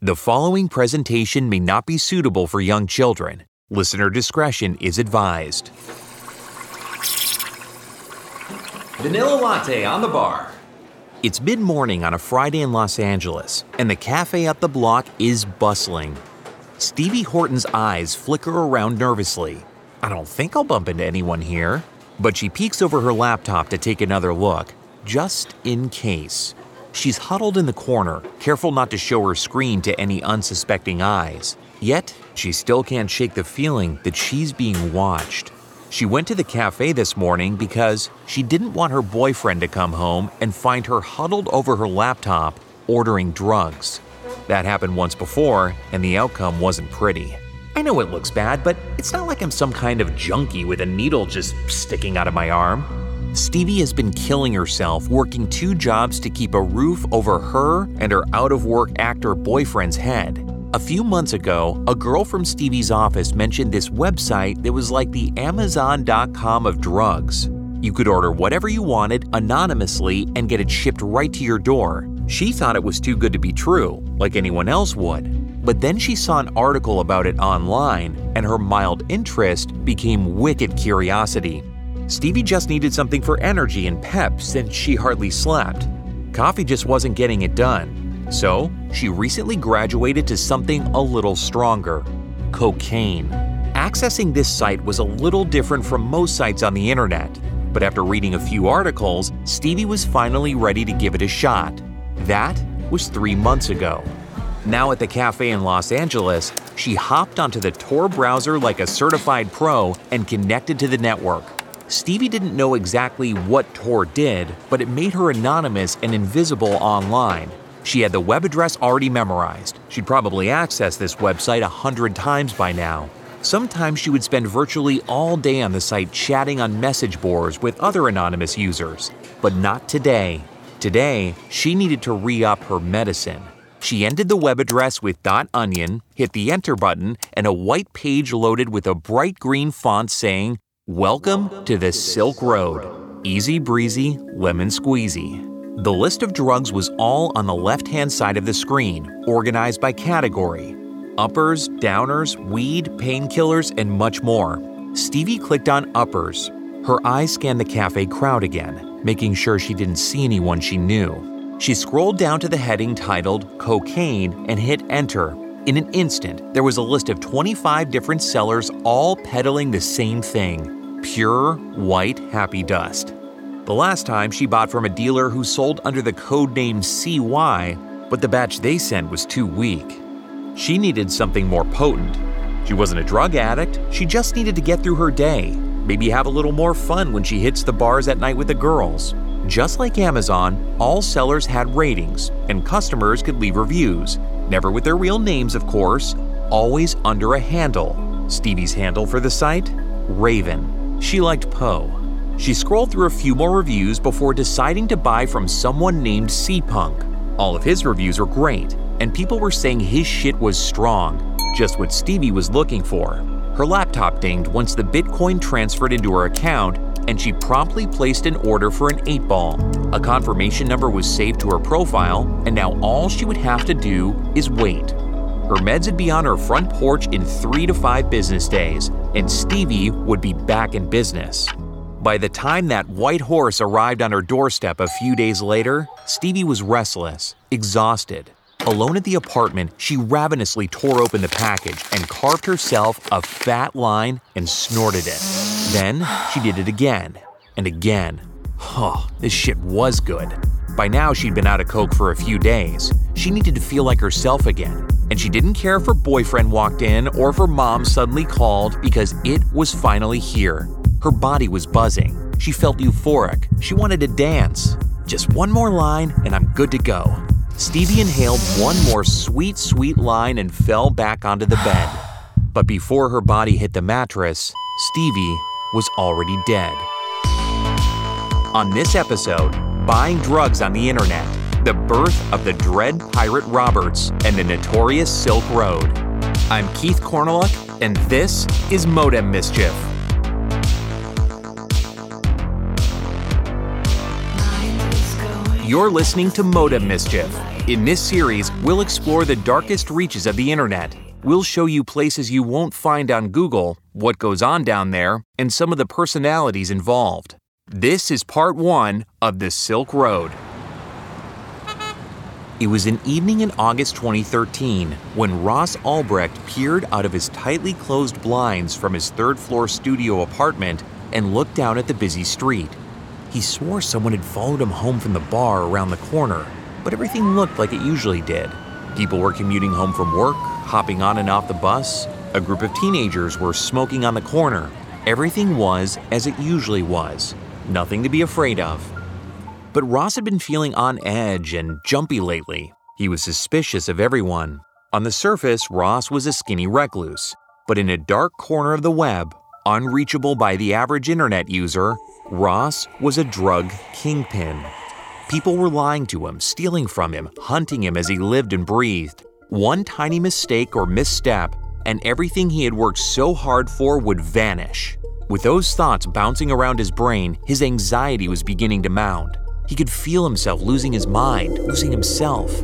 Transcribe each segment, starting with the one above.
The following presentation may not be suitable for young children. Listener discretion is advised. Vanilla latte on the bar. It's mid-morning on a Friday in Los Angeles, and the cafe up the block is bustling. Stevie Horton's eyes flicker around nervously. I don't think I'll bump into anyone here. But she peeks over her laptop to take another look, just in case. She's huddled in the corner, careful not to show her screen to any unsuspecting eyes. Yet, she still can't shake the feeling that she's being watched. She went to the cafe this morning because she didn't want her boyfriend to come home and find her huddled over her laptop ordering drugs. That happened once before, and the outcome wasn't pretty. I know it looks bad, but it's not like I'm some kind of junkie with a needle just sticking out of my arm. Stevie has been killing herself, working two jobs to keep a roof over her and her out-of-work actor boyfriend's head. A few months ago, a girl from Stevie's office mentioned this website that was like the Amazon.com of drugs. You could order whatever you wanted anonymously and get it shipped right to your door. She thought it was too good to be true, like anyone else would. But then she saw an article about it online, and her mild interest became wicked curiosity. Stevie just needed something for energy and pep since she hardly slept. Coffee just wasn't getting it done. So, she recently graduated to something a little stronger: cocaine. Accessing this site was a little different from most sites on the internet, but after reading a few articles, Stevie was finally ready to give it a shot. That was 3 months ago. Now at the cafe in Los Angeles, she hopped onto the Tor browser like a certified pro and connected to the network. Stevie didn't know exactly what Tor did, but it made her anonymous and invisible online. She had the web address already memorized. She'd probably accessed this website 100 times by now. Sometimes she would spend virtually all day on the site chatting on message boards with other anonymous users. But not today. Today, she needed to re-up her medicine. She ended the web address with .onion, hit the enter button, and a white page loaded with a bright green font saying, Welcome to the Silk Road. Easy breezy, lemon squeezy. The list of drugs was all on the left-hand side of the screen, organized by category. Uppers, downers, weed, painkillers, and much more. Stevie clicked on uppers. Her eyes scanned the cafe crowd again, making sure she didn't see anyone she knew. She scrolled down to the heading titled Cocaine and hit enter. In an instant, there was a list of 25 different sellers all peddling the same thing: pure, white, happy dust. The last time she bought from a dealer who sold under the codename CY, but the batch they sent was too weak. She needed something more potent. She wasn't a drug addict, she just needed to get through her day, maybe have a little more fun when she hits the bars at night with the girls. Just like Amazon, all sellers had ratings, and customers could leave reviews. Never with their real names, of course, always under a handle. Stevie's handle for the site? Raven. She liked Poe. She scrolled through a few more reviews before deciding to buy from someone named C-Punk. All of his reviews were great, and people were saying his shit was strong, just what Stevie was looking for. Her laptop dinged once the Bitcoin transferred into her account, and she promptly placed an order for an 8-ball. A confirmation number was saved to her profile, and now all she would have to do is wait. Her meds would be on her front porch in 3 to 5 business days, and Stevie would be back in business. By the time that white horse arrived on her doorstep a few days later, Stevie was restless, exhausted. Alone at the apartment, she ravenously tore open the package and carved herself a fat line and snorted it. Then she did it again and again. Oh, this shit was good. By now she'd been out of coke for a few days. She needed to feel like herself again, and she didn't care if her boyfriend walked in or if her mom suddenly called, because it was finally here. Her body was buzzing. She felt euphoric. She wanted to dance. Just one more line and I'm good to go. Stevie inhaled one more sweet, sweet line and fell back onto the bed. But before her body hit the mattress, Stevie was already dead. On this episode, buying drugs on the internet, the birth of the Dread Pirate Roberts and the notorious Silk Road. I'm Keith Corneluk, and this is Modem Mischief. You're listening to Modem Mischief, In this series, we'll explore the darkest reaches of the internet. We'll show you places you won't find on Google, what goes on down there, and some of the personalities involved. This is part one of the Silk Road. It was an evening in August 2013 when Ross Ulbricht peered out of his tightly closed blinds from his third-floor studio apartment and looked down at the busy street. He swore someone had followed him home from the bar around the corner, but everything looked like it usually did. People were commuting home from work, hopping on and off the bus. A group of teenagers were smoking on the corner. Everything was as it usually was. Nothing to be afraid of. But Ross had been feeling on edge and jumpy lately. He was suspicious of everyone. On the surface, Ross was a skinny recluse. But in a dark corner of the web, unreachable by the average internet user, Ross was a drug kingpin. People were lying to him, stealing from him, hunting him as he lived and breathed. One tiny mistake or misstep, and everything he had worked so hard for would vanish. With those thoughts bouncing around his brain, his anxiety was beginning to mount. He could feel himself losing his mind, losing himself.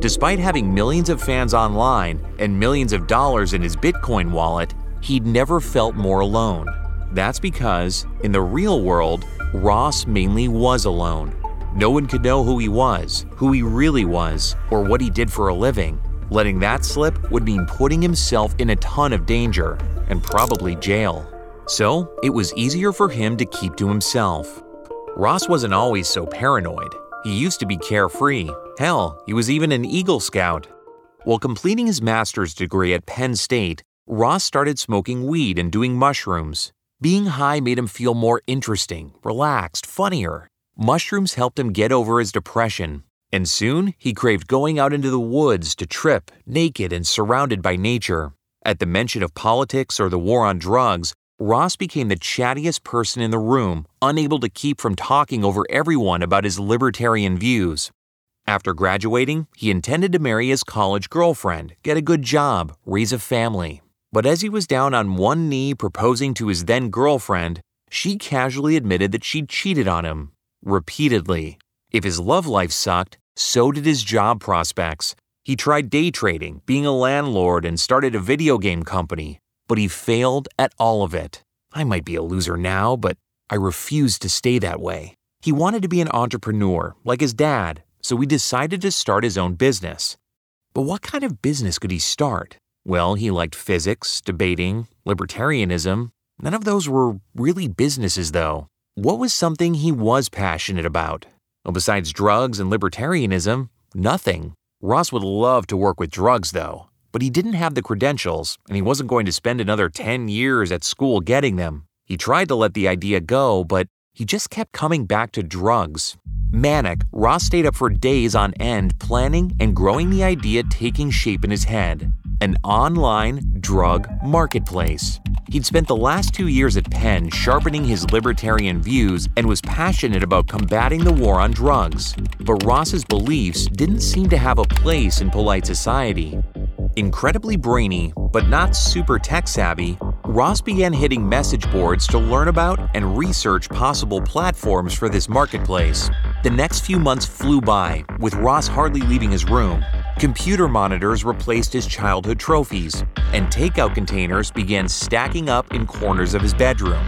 Despite having millions of fans online and millions of dollars in his Bitcoin wallet, he'd never felt more alone. That's because, in the real world, Ross mainly was alone. No one could know who he was, who he really was, or what he did for a living. Letting that slip would mean putting himself in a ton of danger, and probably jail. So, it was easier for him to keep to himself. Ross wasn't always so paranoid. He used to be carefree. Hell, he was even an Eagle Scout. While completing his master's degree at Penn State, Ross started smoking weed and doing mushrooms. Being high made him feel more interesting, relaxed, funnier. Mushrooms helped him get over his depression, and soon he craved going out into the woods to trip, naked and surrounded by nature. At the mention of politics or the war on drugs, Ross became the chattiest person in the room, unable to keep from talking over everyone about his libertarian views. After graduating, he intended to marry his college girlfriend, get a good job, raise a family. But as he was down on one knee proposing to his then-girlfriend, she casually admitted that she'd cheated on him, repeatedly. If his love life sucked, so did his job prospects. He tried day trading, being a landlord, and started a video game company. But he failed at all of it. I might be a loser now, but I refused to stay that way. He wanted to be an entrepreneur, like his dad, so he decided to start his own business. But what kind of business could he start? Well, he liked physics, debating, libertarianism. None of those were really businesses, though. What was something he was passionate about? Well, besides drugs and libertarianism, nothing. Ross would love to work with drugs, though. But he didn't have the credentials, and he wasn't going to spend another 10 years at school getting them. He tried to let the idea go, but he just kept coming back to drugs. Manic, Ross stayed up for days on end planning and growing the idea taking shape in his head, an online drug marketplace. He'd spent the last 2 years at Penn sharpening his libertarian views and was passionate about combating the war on drugs. But Ross's beliefs didn't seem to have a place in polite society. Incredibly brainy, but not super tech-savvy, Ross began hitting message boards to learn about and research possible platforms for this marketplace. The next few months flew by, with Ross hardly leaving his room. Computer monitors replaced his childhood trophies, and takeout containers began stacking up in corners of his bedroom.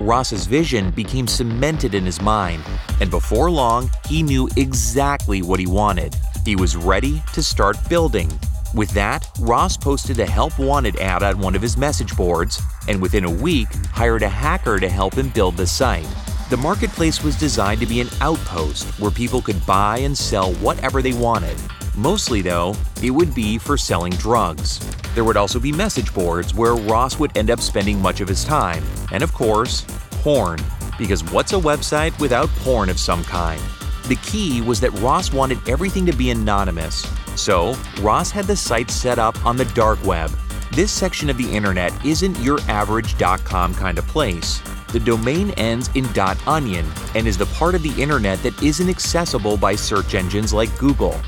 Ross's vision became cemented in his mind, and before long, he knew exactly what he wanted. He was ready to start building. With that, Ross posted a Help Wanted ad on one of his message boards, and within a week, hired a hacker to help him build the site. The marketplace was designed to be an outpost where people could buy and sell whatever they wanted. Mostly, though, it would be for selling drugs. There would also be message boards where Ross would end up spending much of his time. And of course, porn. Because what's a website without porn of some kind? The key was that Ross wanted everything to be anonymous. So, Ross had the site set up on the dark web. This section of the internet isn't your average .com kind of place. The domain ends in .onion and is the part of the internet that isn't accessible by search engines like Google.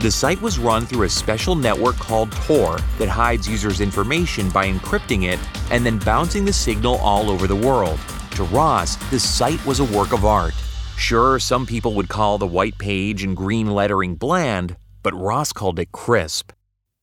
The site was run through a special network called Tor that hides users' information by encrypting it and then bouncing the signal all over the world. To Ross, the site was a work of art. Sure, some people would call the white page and green lettering bland, but Ross called it crisp.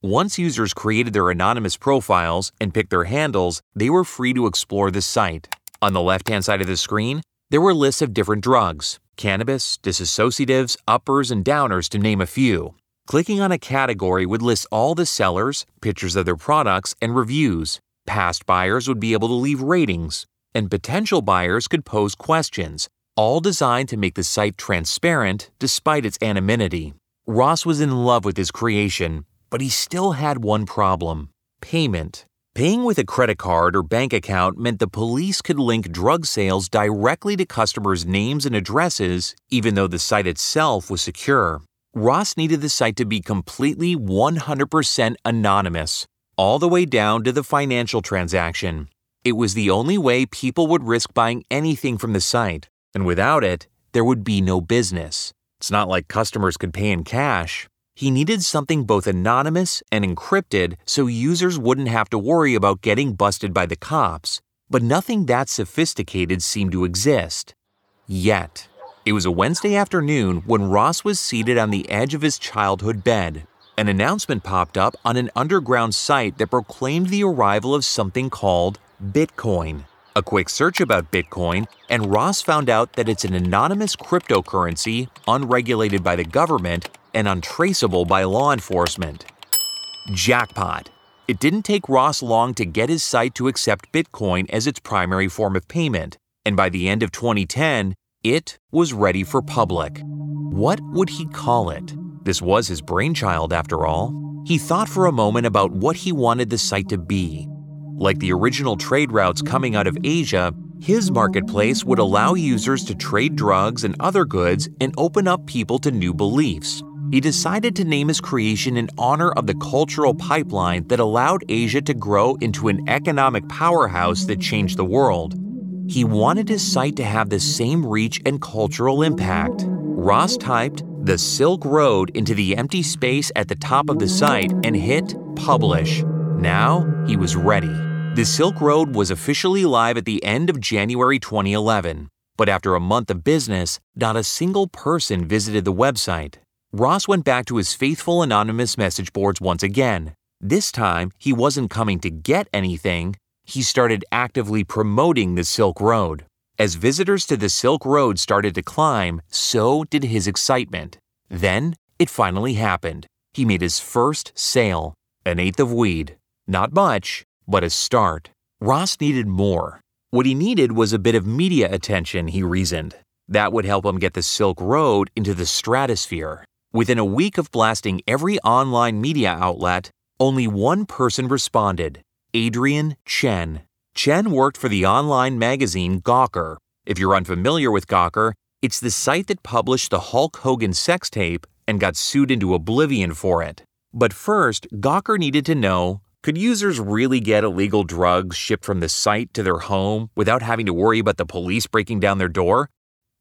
Once users created their anonymous profiles and picked their handles, they were free to explore the site. On the left-hand side of the screen, there were lists of different drugs, cannabis, disassociatives, uppers, and downers, to name a few. Clicking on a category would list all the sellers, pictures of their products, and reviews. Past buyers would be able to leave ratings, and potential buyers could pose questions, all designed to make the site transparent despite its anonymity. Ross was in love with his creation, but he still had one problem: payment. Paying with a credit card or bank account meant the police could link drug sales directly to customers' names and addresses, even though the site itself was secure. Ross needed the site to be completely 100% anonymous, all the way down to the financial transaction. It was the only way people would risk buying anything from the site, and without it, there would be no business. It's not like customers could pay in cash. He needed something both anonymous and encrypted so users wouldn't have to worry about getting busted by the cops, but nothing that sophisticated seemed to exist. Yet. It was a Wednesday afternoon when Ross was seated on the edge of his childhood bed. An announcement popped up on an underground site that proclaimed the arrival of something called Bitcoin. A quick search about Bitcoin, and Ross found out that it's an anonymous cryptocurrency, unregulated by the government, and untraceable by law enforcement. Jackpot. It didn't take Ross long to get his site to accept Bitcoin as its primary form of payment, and by the end of 2010, it was ready for public. What would he call it? This was his brainchild, after all. He thought for a moment about what he wanted the site to be. Like the original trade routes coming out of Asia, his marketplace would allow users to trade drugs and other goods and open up people to new beliefs. He decided to name his creation in honor of the cultural pipeline that allowed Asia to grow into an economic powerhouse that changed the world. He wanted his site to have the same reach and cultural impact. Ross typed the Silk Road into the empty space at the top of the site and hit publish. Now he was ready. The Silk Road was officially live at the end of January 2011, but after a month of business, not a single person visited the website. Ross went back to his faithful anonymous message boards once again. This time, he wasn't coming to get anything. He started actively promoting the Silk Road. As visitors to the Silk Road started to climb, so did his excitement. Then, it finally happened. He made his first sale, an eighth of weed. Not much, but a start. Ross needed more. What he needed was a bit of media attention, he reasoned. That would help him get the Silk Road into the stratosphere. Within a week of blasting every online media outlet, only one person responded: Adrian Chen. Chen worked for the online magazine Gawker. If you're unfamiliar with Gawker, it's the site that published the Hulk Hogan sex tape and got sued into oblivion for it. But first, Gawker needed to know, could users really get illegal drugs shipped from the site to their home without having to worry about the police breaking down their door?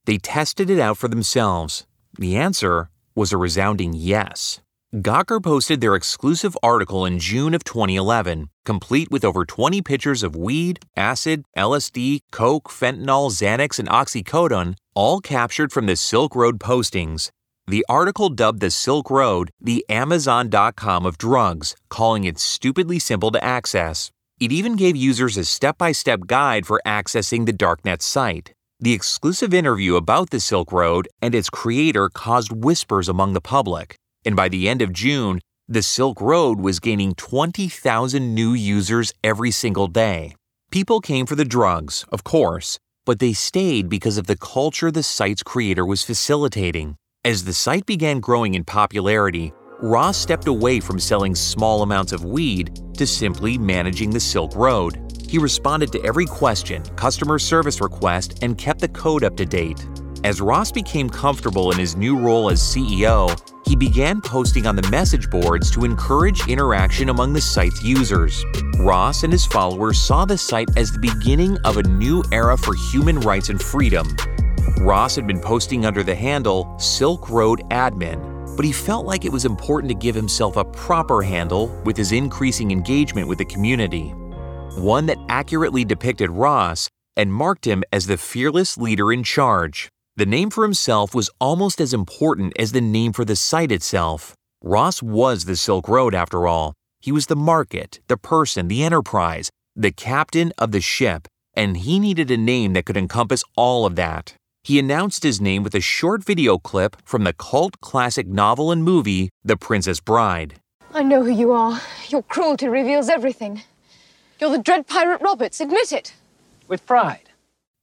They tested it out for themselves. The answer was a resounding yes. Gawker posted their exclusive article in June of 2011, complete with over 20 pictures of weed, acid, LSD, coke, fentanyl, Xanax, and oxycodone, all captured from the Silk Road postings. The article dubbed the Silk Road the Amazon.com of drugs, calling it stupidly simple to access. It even gave users a step-by-step guide for accessing the darknet site. The exclusive interview about the Silk Road and its creator caused whispers among the public, and by the end of June, the Silk Road was gaining 20,000 new users every single day. People came for the drugs, of course, but they stayed because of the culture the site's creator was facilitating. As the site began growing in popularity, Ross stepped away from selling small amounts of weed to simply managing the Silk Road. He responded to every question, customer service request, and kept the code up to date. As Ross became comfortable in his new role as CEO, he began posting on the message boards to encourage interaction among the site's users. Ross and his followers saw the site as the beginning of a new era for human rights and freedom. Ross had been posting under the handle Silk Road Admin, but he felt like it was important to give himself a proper handle with his increasing engagement with the community. One that accurately depicted Ross and marked him as the fearless leader in charge. The name for himself was almost as important as the name for the site itself. Ross was the Silk Road, after all. He was the market, the person, the enterprise, the captain of the ship, and he needed a name that could encompass all of that. He announced his name with a short video clip from the cult classic novel and movie, The Princess Bride. I know who you are. Your cruelty reveals everything. You're the Dread Pirate Roberts, admit it. With pride.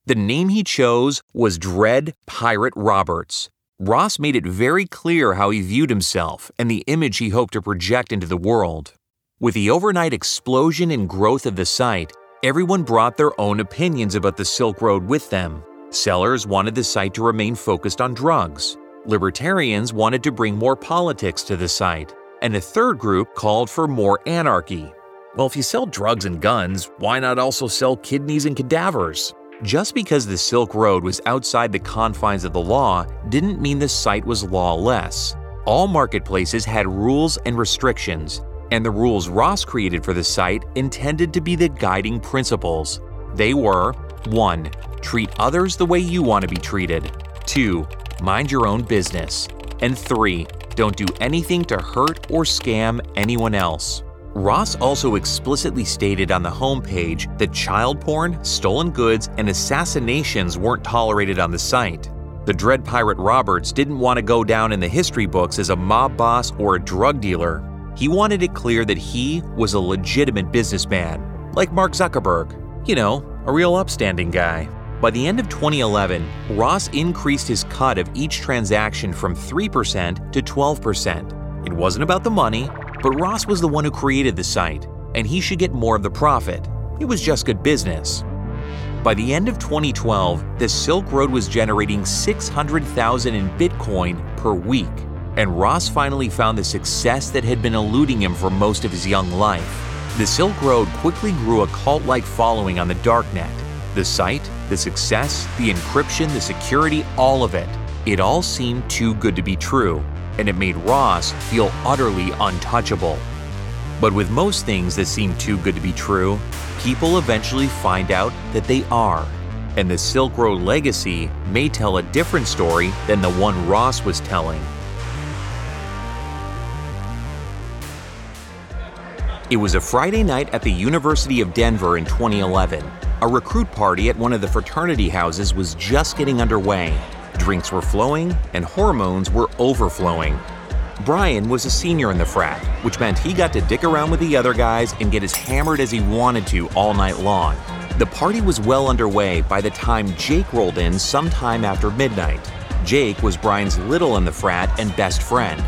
The name he chose was Dread Pirate Roberts. Ross made it very clear how he viewed himself and the image he hoped to project into the world. With the overnight explosion and growth of the site, everyone brought their own opinions about the Silk Road with them. Sellers wanted the site to remain focused on drugs. Libertarians wanted to bring more politics to the site. And a third group called for more anarchy. Well, if you sell drugs and guns, why not also sell kidneys and cadavers? Just because the Silk Road was outside the confines of the law didn't mean the site was lawless. All marketplaces had rules and restrictions, and the rules Ross created for the site intended to be the guiding principles. They were: 1. Treat others the way you want to be treated. 2. Mind your own business. And 3. Don't do anything to hurt or scam anyone else. Ross also explicitly stated on the homepage that child porn, stolen goods, and assassinations weren't tolerated on the site. The Dread Pirate Roberts didn't want to go down in the history books as a mob boss or a drug dealer. He wanted it clear that he was a legitimate businessman, like Mark Zuckerberg. You know, a real upstanding guy. By the end of 2011, Ross increased his cut of each transaction from 3% to 12%. It wasn't about the money, but Ross was the one who created the site, and he should get more of the profit. It was just good business. By the end of 2012, the Silk Road was generating 600,000 in Bitcoin per week, and Ross finally found the success that had been eluding him for most of his young life. The Silk Road quickly grew a cult-like following on the darknet. The site, the success, the encryption, the security, all of it. It all seemed too good to be true, and it made Ross feel utterly untouchable. But with most things that seem too good to be true, people eventually find out that they are. And the Silk Road legacy may tell a different story than the one Ross was telling. It was a Friday night at the University of Denver in 2011. A recruit party at one of the fraternity houses was just getting underway. Drinks were flowing, and hormones were overflowing. Brian was a senior in the frat, which meant he got to dick around with the other guys and get as hammered as he wanted to all night long. The party was well underway by the time Jake rolled in sometime after midnight. Jake was Brian's little in the frat and best friend.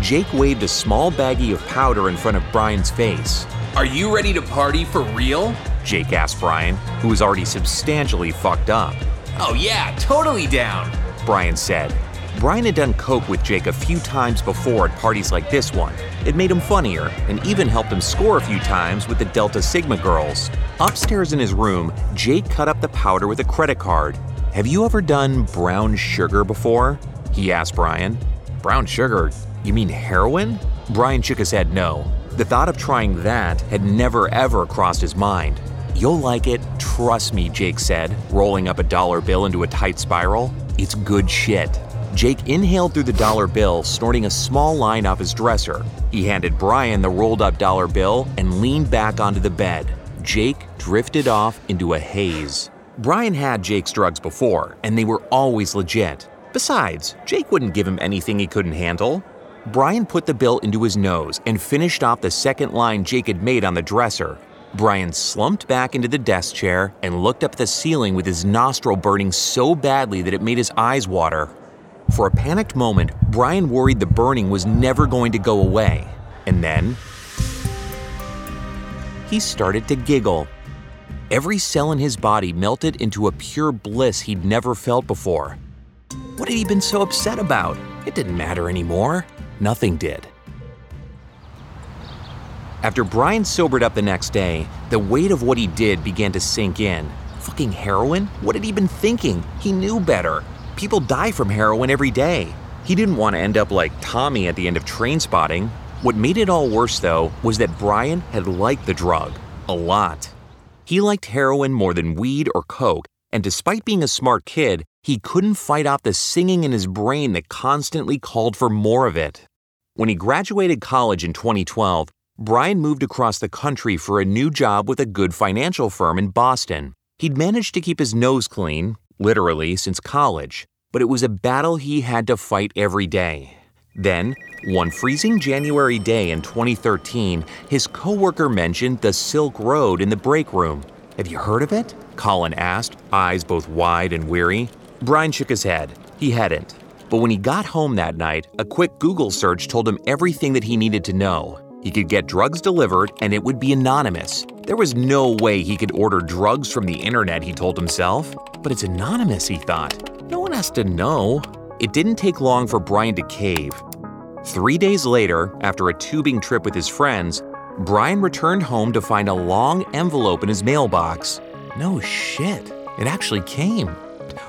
Jake waved a small baggie of powder in front of Brian's face. "Are you ready to party for real?" Jake asked Brian, who was already substantially fucked up. "Oh yeah, totally down," Brian said. Brian had done coke with Jake a few times before at parties like this one. It made him funnier and even helped him score a few times with the Delta Sigma girls. Upstairs in his room, Jake cut up the powder with a credit card. "Have you ever done brown sugar before?" he asked Brian. "Brown sugar? You mean heroin?" Brian shook his head no. The thought of trying that had never ever crossed his mind. "You'll like it, trust me," Jake said, rolling up a dollar bill into a tight spiral. "It's good shit." Jake inhaled through the dollar bill, snorting a small line off his dresser. He handed Brian the rolled-up dollar bill and leaned back onto the bed. Jake drifted off into a haze. Brian had Jake's drugs before, and they were always legit. Besides, Jake wouldn't give him anything he couldn't handle. Brian put the bill into his nose and finished off the second line Jake had made on the dresser. Brian slumped back into the desk chair and looked up at the ceiling with his nostril burning so badly that it made his eyes water. For a panicked moment, Brian worried the burning was never going to go away. And then, he started to giggle. Every cell in his body melted into a pure bliss he'd never felt before. What had he been so upset about? It didn't matter anymore. Nothing did. After Brian sobered up the next day, the weight of what he did began to sink in. Fucking heroin? What had he been thinking? He knew better. People die from heroin every day. He didn't want to end up like Tommy at the end of Trainspotting. What made it all worse, though, was that Brian had liked the drug. A lot. He liked heroin more than weed or coke, and despite being a smart kid, he couldn't fight off the singing in his brain that constantly called for more of it. When he graduated college in 2012, Brian moved across the country for a new job with a good financial firm in Boston. He'd managed to keep his nose clean, literally, since college, but it was a battle he had to fight every day. Then, one freezing January day in 2013, his coworker mentioned the Silk Road in the break room. "Have you heard of it?" Colin asked, eyes both wide and weary. Brian shook his head. He hadn't. But when he got home that night, a quick Google search told him everything that he needed to know. He could get drugs delivered, and it would be anonymous. There was no way he could order drugs from the internet, he told himself. But it's anonymous, he thought. No one has to know. It didn't take long for Brian to cave. 3 days later, after a tubing trip with his friends, Brian returned home to find a long envelope in his mailbox. No shit, it actually came.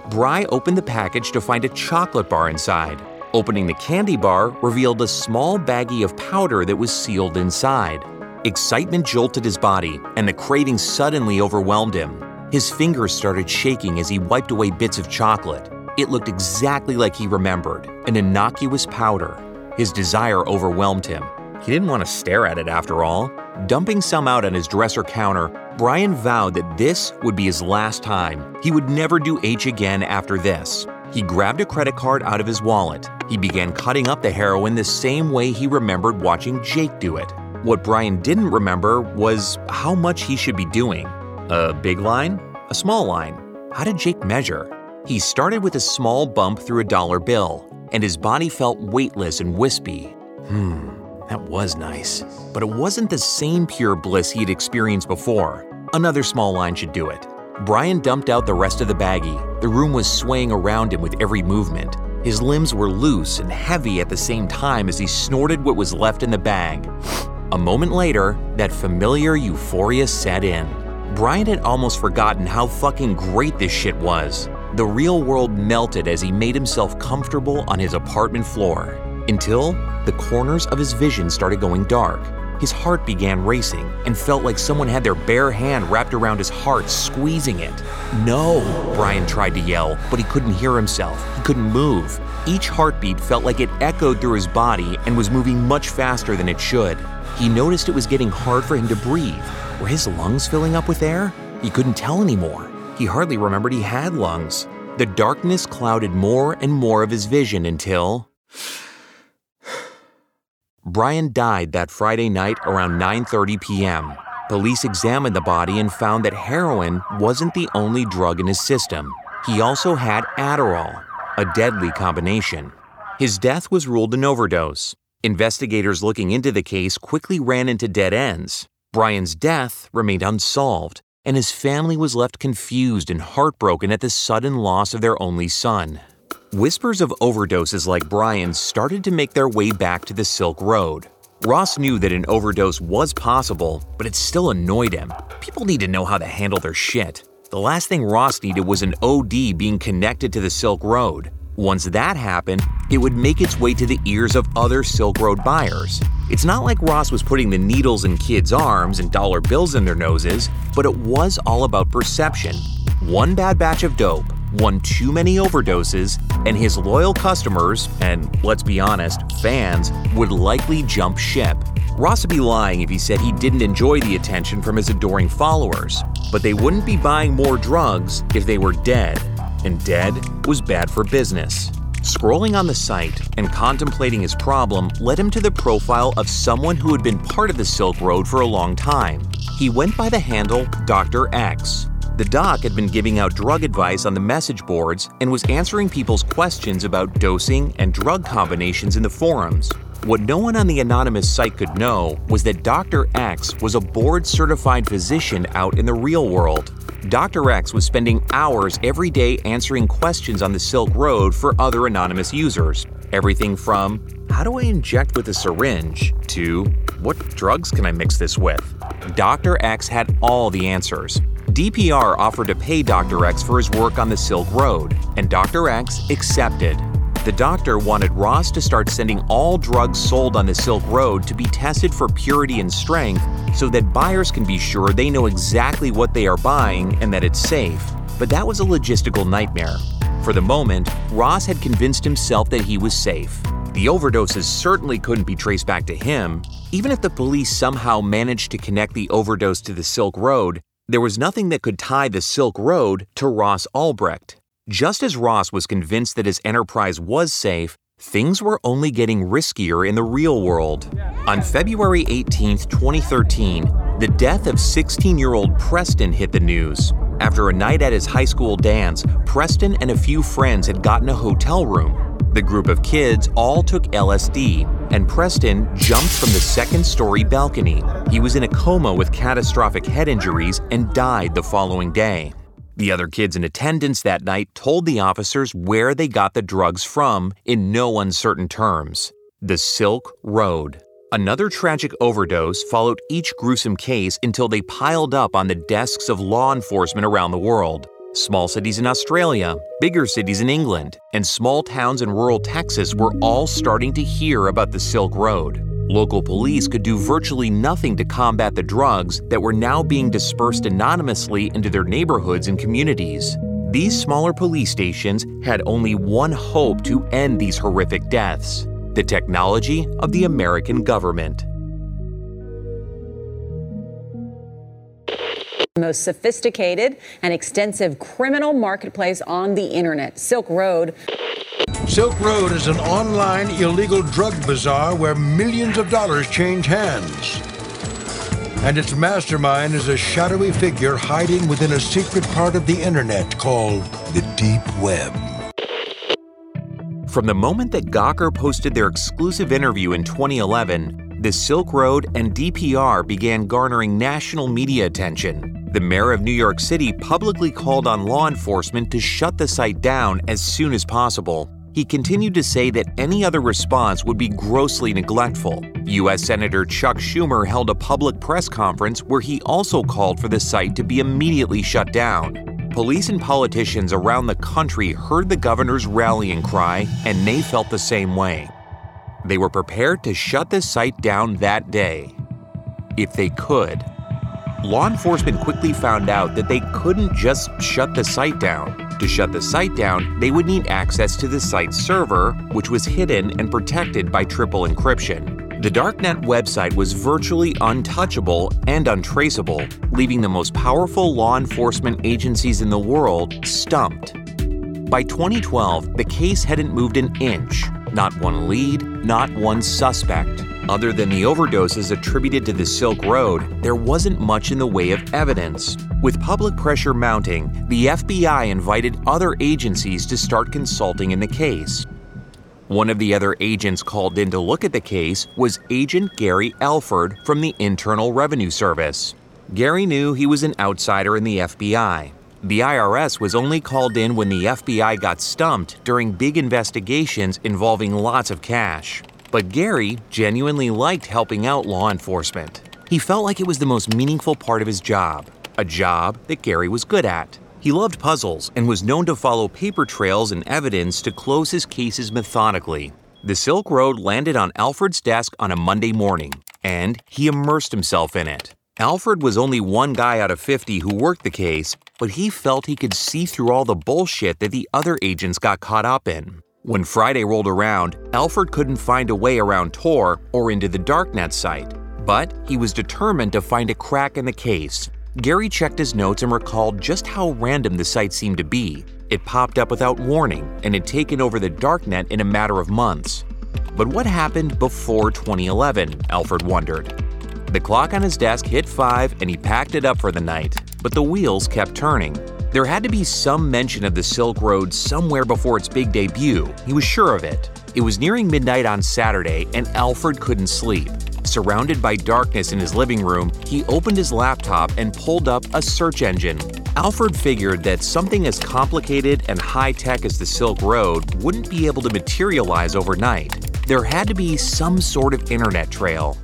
Bri opened the package to find a chocolate bar inside. Opening the candy bar revealed a small baggie of powder that was sealed inside. Excitement jolted his body, and the craving suddenly overwhelmed him. His fingers started shaking as he wiped away bits of chocolate. It looked exactly like he remembered, an innocuous powder. His desire overwhelmed him. He didn't want to stare at it after all. Dumping some out on his dresser counter, Brian vowed that this would be his last time. He would never do H again after this. He grabbed a credit card out of his wallet. He began cutting up the heroin the same way he remembered watching Jake do it. What Brian didn't remember was how much he should be doing. A big line? A small line? How did Jake measure? He started with a small bump through a $1 bill, and his body felt weightless and wispy. That was nice, but it wasn't the same pure bliss he'd experienced before. Another small line should do it. Brian dumped out the rest of the baggie. The room was swaying around him with every movement. His limbs were loose and heavy at the same time as he snorted what was left in the bag. A moment later, that familiar euphoria set in. Brian had almost forgotten how fucking great this shit was. The real world melted as he made himself comfortable on his apartment floor. Until the corners of his vision started going dark. His heart began racing and felt like someone had their bare hand wrapped around his heart, squeezing it. No, Brian tried to yell, but he couldn't hear himself. He couldn't move. Each heartbeat felt like it echoed through his body and was moving much faster than it should. He noticed it was getting hard for him to breathe. Were his lungs filling up with air? He couldn't tell anymore. He hardly remembered he had lungs. The darkness clouded more and more of his vision until... Brian died that Friday night around 9:30 p.m. Police examined the body and found that heroin wasn't the only drug in his system. He also had Adderall, a deadly combination. His death was ruled an overdose. Investigators looking into the case quickly ran into dead ends. Brian's death remained unsolved, and his family was left confused and heartbroken at the sudden loss of their only son. Whispers of overdoses like Brian's started to make their way back to the Silk Road. Ross knew that an overdose was possible, but it still annoyed him. People need to know how to handle their shit. The last thing Ross needed was an OD being connected to the Silk Road. Once that happened, it would make its way to the ears of other Silk Road buyers. It's not like Ross was putting the needles in kids' arms and $1 bills in their noses, but it was all about perception. One bad batch of dope, one too many overdoses, and his loyal customers, and let's be honest, fans, would likely jump ship. Ross would be lying if he said he didn't enjoy the attention from his adoring followers, but they wouldn't be buying more drugs if they were dead, and dead was bad for business. Scrolling on the site and contemplating his problem led him to the profile of someone who had been part of the Silk Road for a long time. He went by the handle Dr. X. The doc had been giving out drug advice on the message boards and was answering people's questions about dosing and drug combinations in the forums. What no one on the anonymous site could know was that Dr. X was a board-certified physician out in the real world. Dr. X was spending hours every day answering questions on the Silk Road for other anonymous users. Everything from, how do I inject with a syringe, to, what drugs can I mix this with? Dr. X had all the answers. DPR offered to pay Dr. X for his work on the Silk Road, and Dr. X accepted. The doctor wanted Ross to start sending all drugs sold on the Silk Road to be tested for purity and strength so that buyers can be sure they know exactly what they are buying and that it's safe. But that was a logistical nightmare. For the moment, Ross had convinced himself that he was safe. The overdoses certainly couldn't be traced back to him. Even if the police somehow managed to connect the overdose to the Silk Road, there was nothing that could tie the Silk Road to Ross Ulbricht. Just as Ross was convinced that his enterprise was safe, things were only getting riskier in the real world. On February 18, 2013, the death of 16-year-old Preston hit the news. After a night at his high school dance, Preston and a few friends had gotten a hotel room. The group of kids all took LSD, and Preston jumped from the second-story balcony. He was in a coma with catastrophic head injuries and died the following day. The other kids in attendance that night told the officers where they got the drugs from in no uncertain terms: the Silk Road. Another tragic overdose followed each gruesome case until they piled up on the desks of law enforcement around the world. Small cities in Australia, bigger cities in England, and small towns in rural Texas were all starting to hear about the Silk Road. Local police could do virtually nothing to combat the drugs that were now being dispersed anonymously into their neighborhoods and communities. These smaller police stations had only one hope to end these horrific deaths: the technology of the American government. The most sophisticated and extensive criminal marketplace on the internet, Silk Road. Silk Road is an online illegal drug bazaar where millions of dollars change hands. And its mastermind is a shadowy figure hiding within a secret part of the internet called the Deep Web. From the moment that Gawker posted their exclusive interview in 2011, the Silk Road and DPR began garnering national media attention. The mayor of New York City publicly called on law enforcement to shut the site down as soon as possible. He continued to say that any other response would be grossly neglectful. U.S. Senator Chuck Schumer held a public press conference where he also called for the site to be immediately shut down. Police and politicians around the country heard the governor's rallying cry, and they felt the same way. They were prepared to shut the site down that day, if they could. Law enforcement quickly found out that they couldn't just shut the site down. To shut the site down, they would need access to the site's server, which was hidden and protected by triple encryption. The darknet website was virtually untouchable and untraceable, leaving the most powerful law enforcement agencies in the world stumped. By 2012, the case hadn't moved an inch. Not one lead, not one suspect. Other than the overdoses attributed to the Silk Road, there wasn't much in the way of evidence. With public pressure mounting, the FBI invited other agencies to start consulting in the case. One of the other agents called in to look at the case was Agent Gary Alford from the Internal Revenue Service. Gary knew he was an outsider in the FBI. The IRS was only called in when the FBI got stumped during big investigations involving lots of cash. But Gary genuinely liked helping out law enforcement. He felt like it was the most meaningful part of his job, a job that Gary was good at. He loved puzzles and was known to follow paper trails and evidence to close his cases methodically. The Silk Road landed on Alford's desk on a Monday morning, and he immersed himself in it. Alford was only one guy out of 50 who worked the case, but he felt he could see through all the bullshit that the other agents got caught up in. When Friday rolled around, Alford couldn't find a way around Tor or into the darknet site, but he was determined to find a crack in the case. Gary checked his notes and recalled just how random the site seemed to be. It popped up without warning and had taken over the darknet in a matter of months. But what happened before 2011, Alford wondered. The clock on his desk hit 5 and he packed it up for the night, but the wheels kept turning. There had to be some mention of the Silk Road somewhere before its big debut. He was sure of it. It was nearing midnight on Saturday, and Alford couldn't sleep. Surrounded by darkness in his living room, he opened his laptop and pulled up a search engine. Alford figured that something as complicated and high-tech as the Silk Road wouldn't be able to materialize overnight. There had to be some sort of internet trail.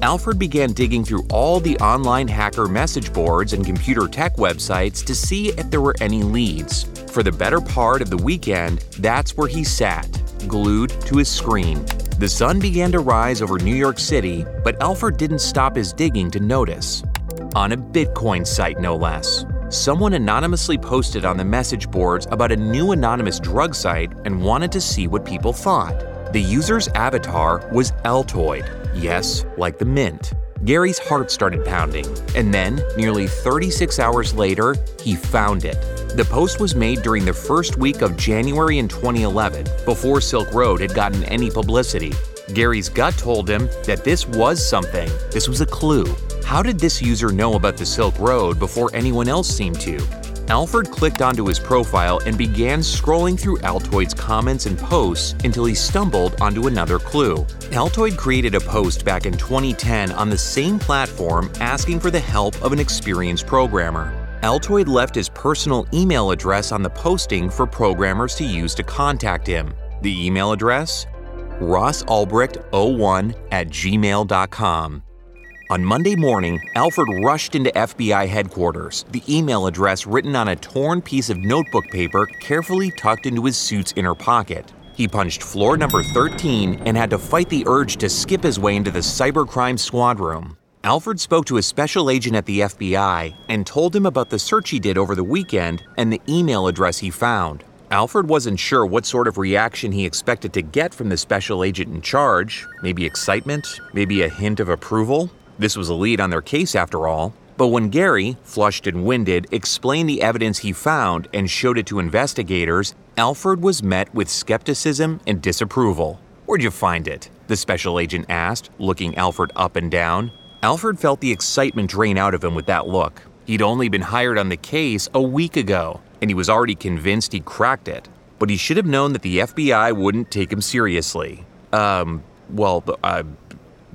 Alford began digging through all the online hacker message boards and computer tech websites to see if there were any leads. For the better part of the weekend, that's where he sat, glued to his screen. The sun began to rise over New York City, but Alford didn't stop his digging to notice. On a Bitcoin site, no less. Someone anonymously posted on the message boards about a new anonymous drug site and wanted to see what people thought. The user's avatar was Altoid, yes, like the mint. Gary's heart started pounding, and then, nearly 36 hours later, he found it. The post was made during the first week of January in 2011, before Silk Road had gotten any publicity. Gary's gut told him that this was something. This was a clue. How did this user know about the Silk Road before anyone else seemed to? Alford clicked onto his profile and began scrolling through Altoid's comments and posts until he stumbled onto another clue. Altoid created a post back in 2010 on the same platform asking for the help of an experienced programmer. Altoid left his personal email address on the posting for programmers to use to contact him. The email address? rossulbricht01@gmail.com. On Monday morning, Alford rushed into FBI headquarters, the email address written on a torn piece of notebook paper carefully tucked into his suit's inner pocket. He punched floor number 13 and had to fight the urge to skip his way into the cybercrime squad room. Alford spoke to a special agent at the FBI and told him about the search he did over the weekend and the email address he found. Alford wasn't sure what sort of reaction he expected to get from the special agent in charge. Maybe excitement, maybe a hint of approval. This was a lead on their case after all. But when Gary, flushed and winded, explained the evidence he found and showed it to investigators, Alford was met with skepticism and disapproval. "Where'd you find it?" the special agent asked, looking Alford up and down. Alford felt the excitement drain out of him with that look. He'd only been hired on the case a week ago, and he was already convinced he cracked it. But he should have known that the FBI wouldn't take him seriously.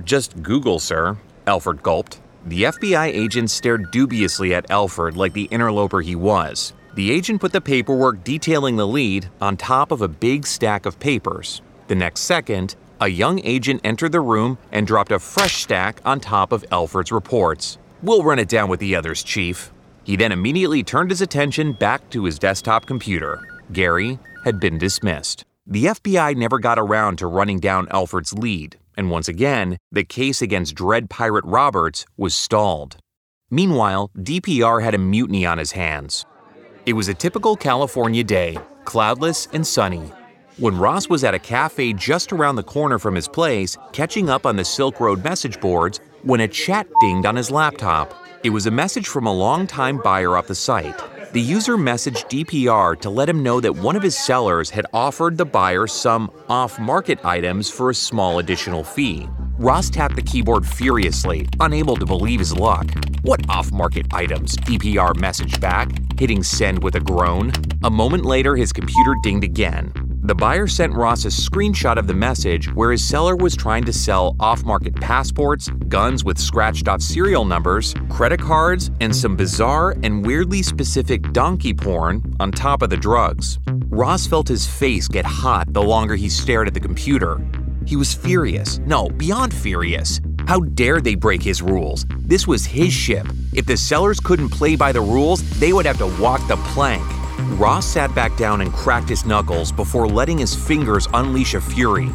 Just Google, sir," Alford gulped. The FBI agent stared dubiously at Alford like the interloper he was. The agent put the paperwork detailing the lead on top of a big stack of papers. The next second, a young agent entered the room and dropped a fresh stack on top of Alford's reports. "We'll run it down with the others, Chief." He then immediately turned his attention back to his desktop computer. Gary had been dismissed. The FBI never got around to running down Alford's lead, and once again, the case against Dread Pirate Roberts was stalled. Meanwhile, DPR had a mutiny on his hands. It was a typical California day, cloudless and sunny. When Ross was at a cafe just around the corner from his place, catching up on the Silk Road message boards, when a chat dinged on his laptop. It was a message from a longtime buyer off the site. The user messaged DPR to let him know that one of his sellers had offered the buyer some off-market items for a small additional fee. Ross tapped the keyboard furiously, unable to believe his luck. "What off-market items?" DPR messaged back, hitting send with a groan. A moment later, his computer dinged again. The buyer sent Ross a screenshot of the message where his seller was trying to sell off-market passports, guns with scratched-off serial numbers, credit cards, and some bizarre and weirdly specific donkey porn on top of the drugs. Ross felt his face get hot the longer he stared at the computer. He was furious. No, beyond furious. How dare they break his rules? This was his ship. If the sellers couldn't play by the rules, they would have to walk the plank. Ross sat back down and cracked his knuckles before letting his fingers unleash a fury.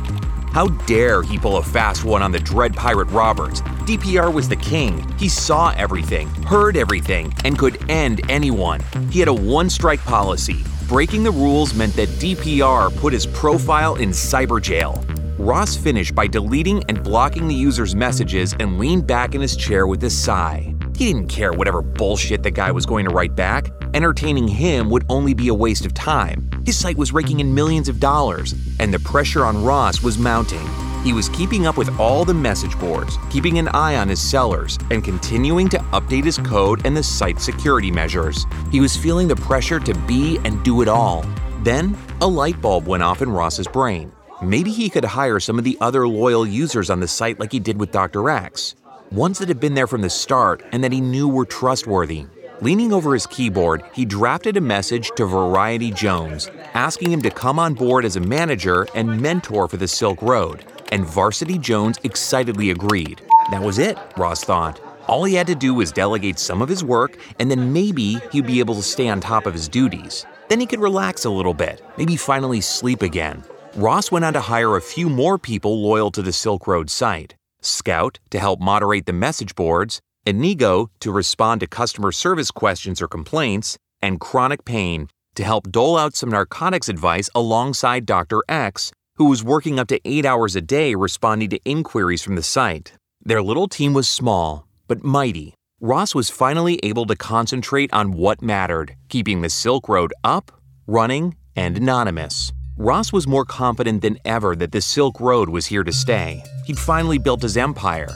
How dare he pull a fast one on the Dread Pirate Roberts? DPR was the king. He saw everything, heard everything, and could end anyone. He had a one-strike policy. Breaking the rules meant that DPR put his profile in cyber jail. Ross finished by deleting and blocking the user's messages and leaned back in his chair with a sigh. He didn't care whatever bullshit the guy was going to write back. Entertaining him would only be a waste of time. His site was raking in millions of dollars, and the pressure on Ross was mounting. He was keeping up with all the message boards, keeping an eye on his sellers, and continuing to update his code and the site's security measures. He was feeling the pressure to be and do it all. Then, a light bulb went off in Ross's brain. Maybe he could hire some of the other loyal users on the site like he did with Dr. X. Ones that had been there from the start and that he knew were trustworthy. Leaning over his keyboard, he drafted a message to Variety Jones, asking him to come on board as a manager and mentor for the Silk Road, and Varsity Jones excitedly agreed. That was it, Ross thought. All he had to do was delegate some of his work, and then maybe he'd be able to stay on top of his duties. Then he could relax a little bit, maybe finally sleep again. Ross went on to hire a few more people loyal to the Silk Road site. Scout to help moderate the message boards, Inigo to respond to customer service questions or complaints, and Chronic Pain to help dole out some narcotics advice alongside Dr. X, who was working up to 8 hours a day responding to inquiries from the site. Their little team was small, but mighty. Ross was finally able to concentrate on what mattered, keeping the Silk Road up, running, and anonymous. Ross was more confident than ever that the Silk Road was here to stay. He'd finally built his empire.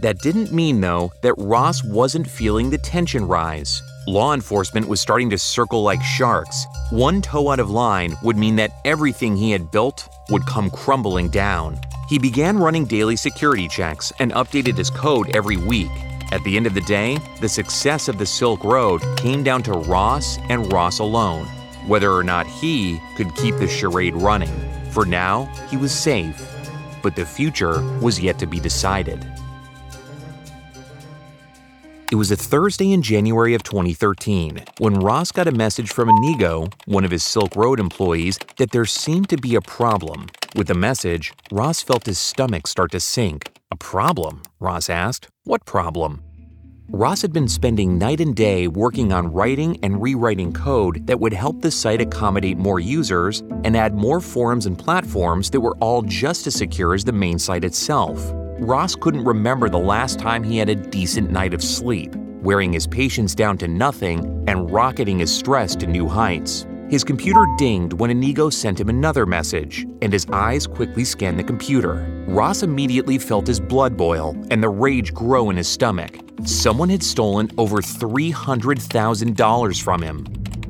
That didn't mean, though, that Ross wasn't feeling the tension rise. Law enforcement was starting to circle like sharks. One toe out of line would mean that everything he had built would come crumbling down. He began running daily security checks and updated his code every week. At the end of the day, the success of the Silk Road came down to Ross and Ross alone, whether or not he could keep the charade running. For now, he was safe, but the future was yet to be decided. It was a Thursday in January of 2013 when Ross got a message from Inigo, one of his Silk Road employees, that there seemed to be a problem. With the message, Ross felt his stomach start to sink. A problem? Ross asked. What problem? Ross had been spending night and day working on writing and rewriting code that would help the site accommodate more users and add more forums and platforms that were all just as secure as the main site itself. Ross couldn't remember the last time he had a decent night of sleep, wearing his patience down to nothing and rocketing his stress to new heights. His computer dinged when Inigo sent him another message, and his eyes quickly scanned the computer. Ross immediately felt his blood boil and the rage grow in his stomach. Someone had stolen over $300,000 from him.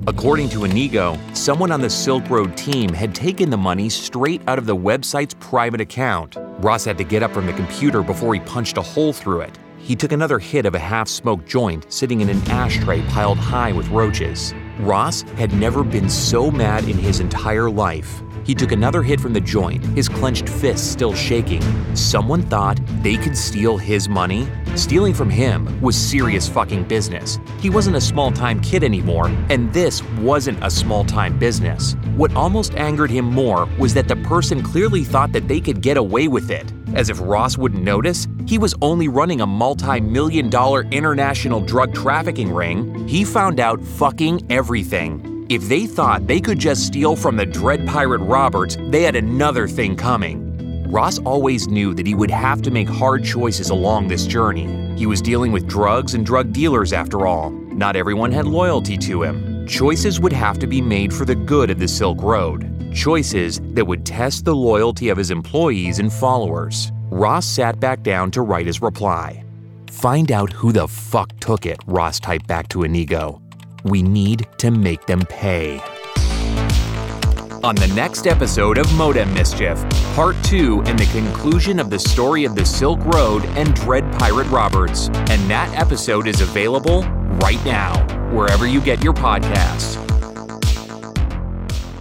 According to Inigo, someone on the Silk Road team had taken the money straight out of the website's private account. Ross had to get up from the computer before he punched a hole through it. He took another hit of a half-smoked joint sitting in an ashtray piled high with roaches. Ross had never been so mad in his entire life. He took another hit from the joint, his clenched fist still shaking. Someone thought they could steal his money? Stealing from him was serious fucking business. He wasn't a small-time kid anymore, and this wasn't a small-time business. What almost angered him more was that the person clearly thought that they could get away with it. As if Ross wouldn't notice, he was only running a multi-million-dollar international drug trafficking ring. He found out fucking everything. If they thought they could just steal from the Dread Pirate Roberts, they had another thing coming. Ross always knew that he would have to make hard choices along this journey. He was dealing with drugs and drug dealers after all. Not everyone had loyalty to him. Choices would have to be made for the good of the Silk Road. Choices that would test the loyalty of his employees and followers. Ross sat back down to write his reply. "Find out who the fuck took it," Ross typed back to Inigo. "We need to make them pay." On the next episode of Modem Mischief, Part 2 and the conclusion of the story of the Silk Road and Dread Pirate Roberts. And that episode is available right now, wherever you get your podcasts.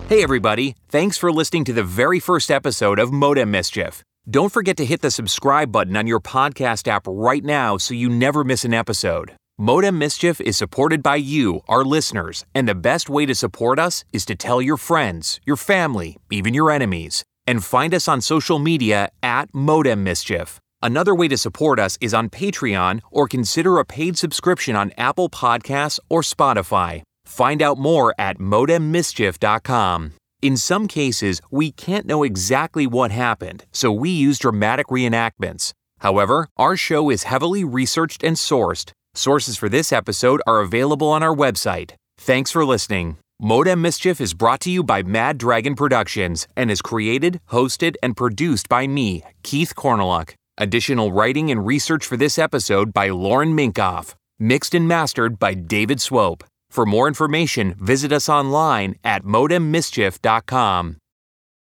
Hey everybody, thanks for listening to the very first episode of Modem Mischief. Don't forget to hit the subscribe button on your podcast app right now so you never miss an episode. Modem Mischief is supported by you, our listeners, and the best way to support us is to tell your friends, your family, even your enemies. And find us on social media at Modem Mischief. Another way to support us is on Patreon or consider a paid subscription on Apple Podcasts or Spotify. Find out more at modemmischief.com. In some cases, we can't know exactly what happened, so we use dramatic reenactments. However, our show is heavily researched and sourced. Sources for this episode are available on our website. Thanks for listening. Modem Mischief is brought to you by Mad Dragon Productions and is created, hosted, and produced by me, Keith Corneluk. Additional writing and research for this episode by Lauren Minkoff. Mixed and mastered by David Swope. For more information, visit us online at modemmischief.com.